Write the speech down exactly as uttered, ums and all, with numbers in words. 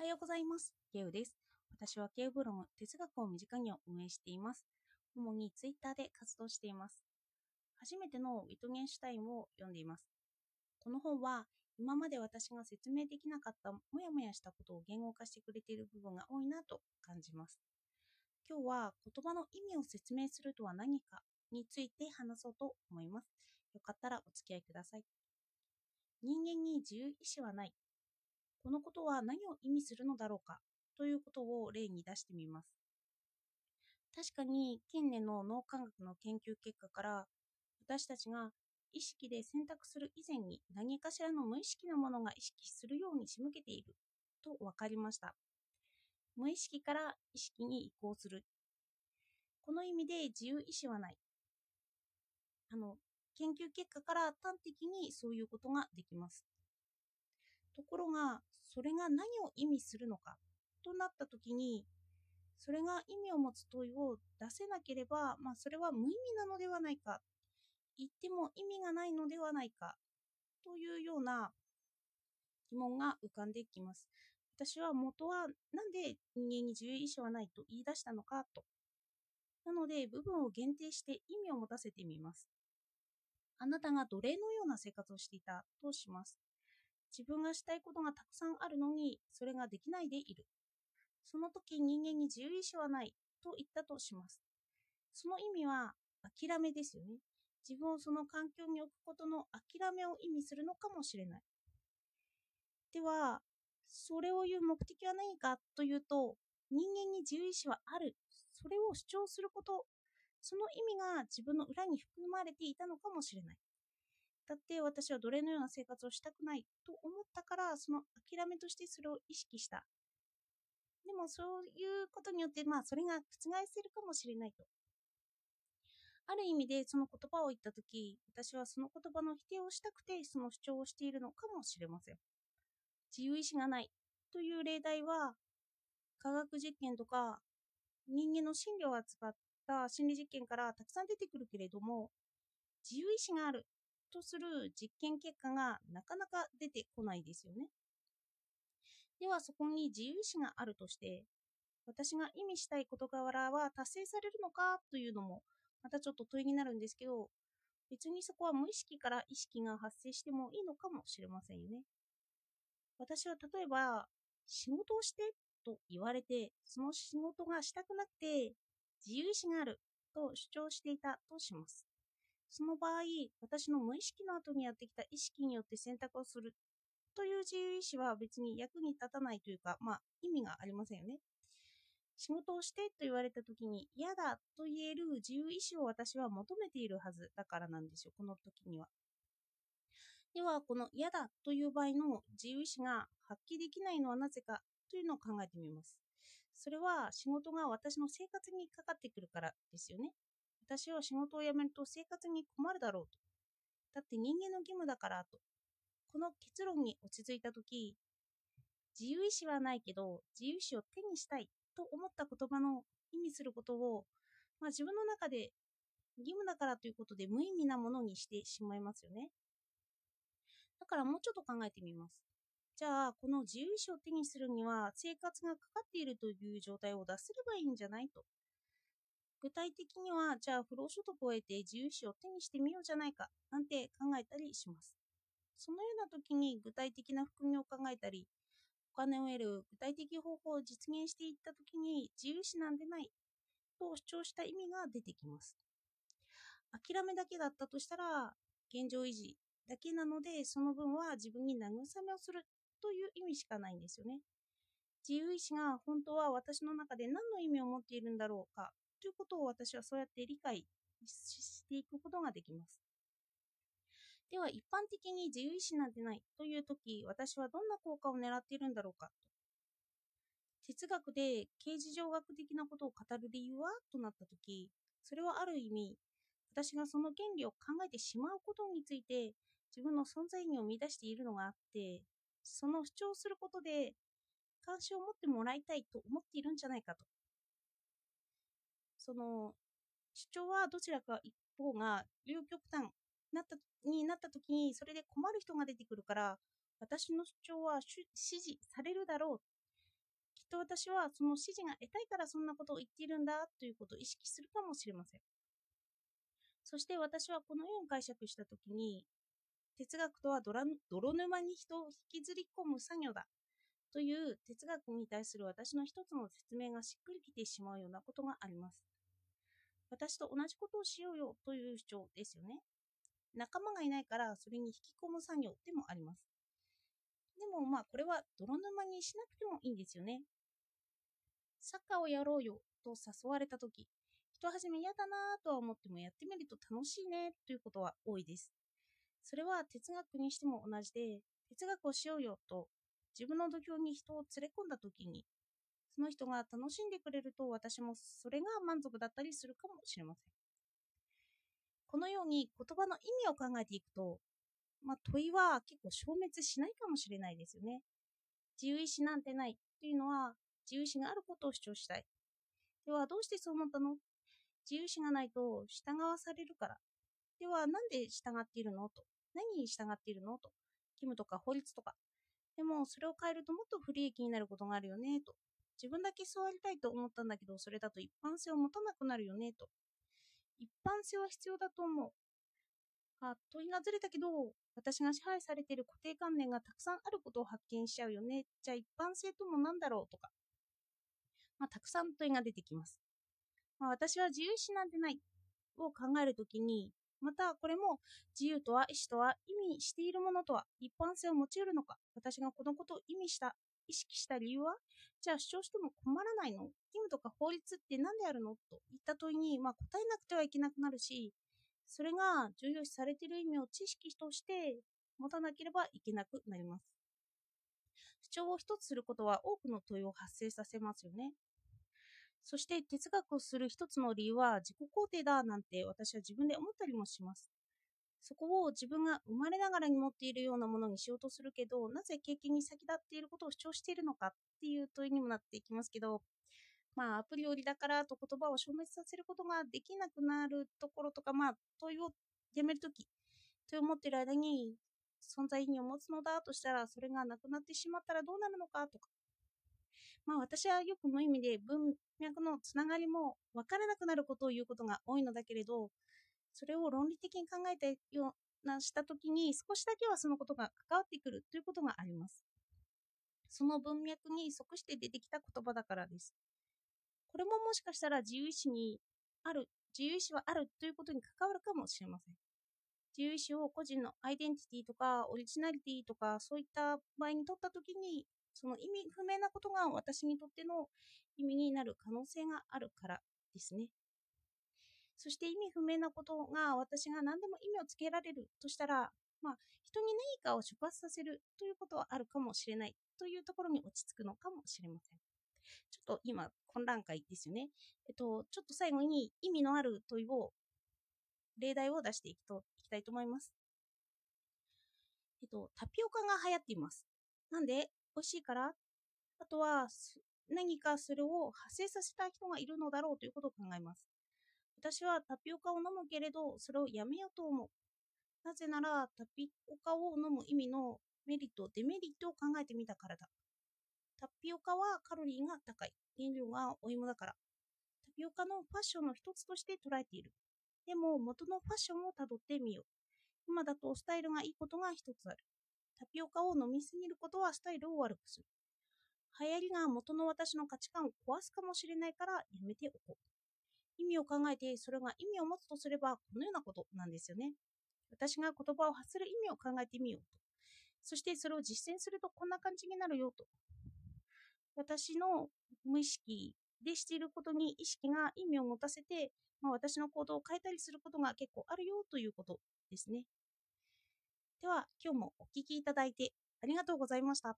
おはようございます。ゲウです。私はゲウブログ、哲学を身近にを運営しています。主にツイッターで活動しています。初めてのウィトゲンシュタインを読んでいます。この本は、今まで私が説明できなかったモヤモヤしたことを言語化してくれている部分が多いなと感じます。今日は言葉の意味を説明するとは何かについて話そうと思います。よかったらお付き合いください。人間に自由意志はない。このことは何を意味するのだろうかということを例に出してみます。確かに近年の脳科学の研究結果から、私たちが意識で選択する以前に何かしらの無意識のものが意識するように仕向けていると分かりました。無意識から意識に移行する。この意味で自由意志はない。あの、研究結果から端的にそういうことができます。ところが、それが何を意味するのかとなったときに、それが意味を持つ問いを出せなければ、まあ、それは無意味なのではないか、言っても意味がないのではないかというような疑問が浮かんできます。私は元はなんで人間に自由意志はないと言い出したのかと。なので、部分を限定して意味を持たせてみます。あなたが奴隷のような生活をしていたとします。自分がしたいことがたくさんあるのに、それができないでいる。その時、人間に自由意志はないと言ったとします。その意味は、諦めですよね。自分をその環境に置くことの諦めを意味するのかもしれない。では、それを言う目的は何かというと、人間に自由意志はある。それを主張すること。その意味が自分の裏に含まれていたのかもしれない。だって私は奴隷のような生活をしたくないと思ったから、その諦めとしてそれを意識した。でもそういうことによって、まあそれが覆せるかもしれないと。ある意味でその言葉を言ったとき、私はその言葉の否定をしたくて、その主張をしているのかもしれません。自由意志がないという例題は、科学実験とか人間の心理を扱った心理実験からたくさん出てくるけれども、自由意志がある。とする実験結果がなかなか出てこないですよね。ではそこに自由意志があるとして、私が意味したい事柄は達成されるのかというのも、またちょっと問いになるんですけど、別にそこは無意識から意識が発生してもいいのかもしれませんよね。私は例えば、仕事をしてと言われて、その仕事がしたくなくて、自由意志があると主張していたとします。その場合、私の無意識の後にやってきた意識によって選択をするという自由意志は別に役に立たないというか、まあ意味がありませんよね。仕事をしてと言われた時に嫌だと言える自由意志を私は求めているはずだからなんですよ、この時には。では、この嫌だという場合の自由意志が発揮できないのはなぜかというのを考えてみます。それは仕事が私の生活にかかってくるからですよね。私は仕事を辞めると生活に困るだろうと。だって人間の義務だからと。この結論に落ち着いたとき、自由意志はないけど、自由意志を手にしたいと思った言葉の意味することを、まあ、自分の中で義務だからということで無意味なものにしてしまいますよね。だからもうちょっと考えてみます。じゃあ、この自由意志を手にするには生活がかかっているという状態を脱せればいいんじゃないと。具体的には、じゃあ不労所得を得て自由意志を手にしてみようじゃないか、なんて考えたりします。そのような時に具体的な含みを考えたり、お金を得る具体的方法を実現していった時に自由意志なんでないと主張した意味が出てきます。諦めだけだったとしたら、現状維持だけなので、その分は自分に慰めをするという意味しかないんですよね。自由意志が本当は私の中で何の意味を持っているんだろうか、ということを私はそうやって理解していくことができます。では、一般的に自由意志なんてないというとき、私はどんな効果を狙っているんだろうかと。哲学で形而上学的なことを語る理由はとなったとき、それはある意味、私がその原理を考えてしまうことについて、自分の存在意義を見出しているのがあって、その主張することで関心を持ってもらいたいと思っているんじゃないかと。その主張はどちらか一方が両極端になったときに、それで困る人が出てくるから、私の主張は支持されるだろう、と私はその支持が得たいからそんなことを言っているんだということを意識するかもしれません。そして私はこのように解釈したときに、哲学とは泥沼に人を引きずり込む作業だという哲学に対する私の一つの説明がしっくりきてしまうようなことがあります。私と同じことをしようよという主張ですよね。仲間がいないからそれに引き込む作業でもあります。でもまあこれは泥沼にしなくてもいいんですよね。サッカーをやろうよと誘われたとき、ひとはじめ嫌だなとは思ってもやってみると楽しいねということは多いです。それは哲学にしても同じで、哲学をしようよと自分の土俵に人を連れ込んだときに、その人が楽しんでくれると私もそれが満足だったりするかもしれません。このように言葉の意味を考えていくと、まあ、問いは結構消滅しないかもしれないですよね。自由意志なんてないというのは、自由意志があることを主張したい。ではどうしてそう思ったの？自由意志がないと従わされるから。ではなんで従っているのと。何に従っているのと。義務とか法律とか。でもそれを変えるともっと不利益になることがあるよねと。自分だけそうありたいと思ったんだけど、それだと一般性を持たなくなるよねと。一般性は必要だと思う。あ、問いがずれたけど、私が支配されている固定観念がたくさんあることを発見しちゃうよね。じゃあ一般性とも何だろうとか。まあ、たくさん問いが出てきます。まあ、私は自由意志なんてないを考えるときに、またこれも自由とは意志とは意味しているものとは一般性を用いるのか、私がこのことを意味した、意識した理由は、じゃあ主張しても困らないの？義務とか法律って何であるの？といった問いに、まあ、答えなくてはいけなくなるし、それが重要視されている意味を知識として持たなければいけなくなります。主張を一つすることは多くの問いを発生させますよね。そして哲学をする一つの理由は自己肯定だなんて私は自分で思ったりもします。そこを自分が生まれながらに持っているようなものにしようとするけど、なぜ経験に先立っていることを主張しているのかっていう問いにもなっていきますけど、まあアプリよりだからと言葉を消滅させることができなくなるところとか、まあ問いをやめるとき、問いを持っている間に存在意義を持つのだとしたら、それがなくなってしまったらどうなるのかとか、まあ私はよく無意味で文脈のつながりも分からなくなることを言うことが多いのだけれど、それを論理的に考えたようなしたときに少しだけはそのことが関わってくるということがあります。その文脈に即して出てきた言葉だからです。これももしかしたら自由意志にある自由意志はあるということに関わるかもしれません。自由意志を個人のアイデンティティとかオリジナリティとかそういった場合に取ったときに、その意味不明なことが私にとっての意味になる可能性があるからですね。そして意味不明なことが私が何でも意味をつけられるとしたら、まあ、人に何かを触発させるということはあるかもしれないというところに落ち着くのかもしれません。ちょっと今混乱会ですよね。えっと、ちょっと最後に意味のある問いを、例題を出していきと、いきたいと思います。えっと、タピオカが流行っています。なんで？美味しいから？あとは何かそれを派生させた人がいるのだろうということを考えます。私はタピオカを飲むけれど、それをやめようと思う。なぜならタピオカを飲む意味のメリット、デメリットを考えてみたからだ。タピオカはカロリーが高い。原料がお芋だから。タピオカのファッションの一つとして捉えている。でも元のファッションをたどってみよう。今だとスタイルがいいことが一つある。タピオカを飲みすぎることはスタイルを悪くする。流行りが元の私の価値観を壊すかもしれないからやめておこう。意味を考えて、それが意味を持つとすればこのようなことなんですよね。私が言葉を発する意味を考えてみようと。そしてそれを実践するとこんな感じになるよと。私の無意識でしていることに意識が意味を持たせて、まあ、私の行動を変えたりすることが結構あるよということですね。では今日もお聞きいただいてありがとうございました。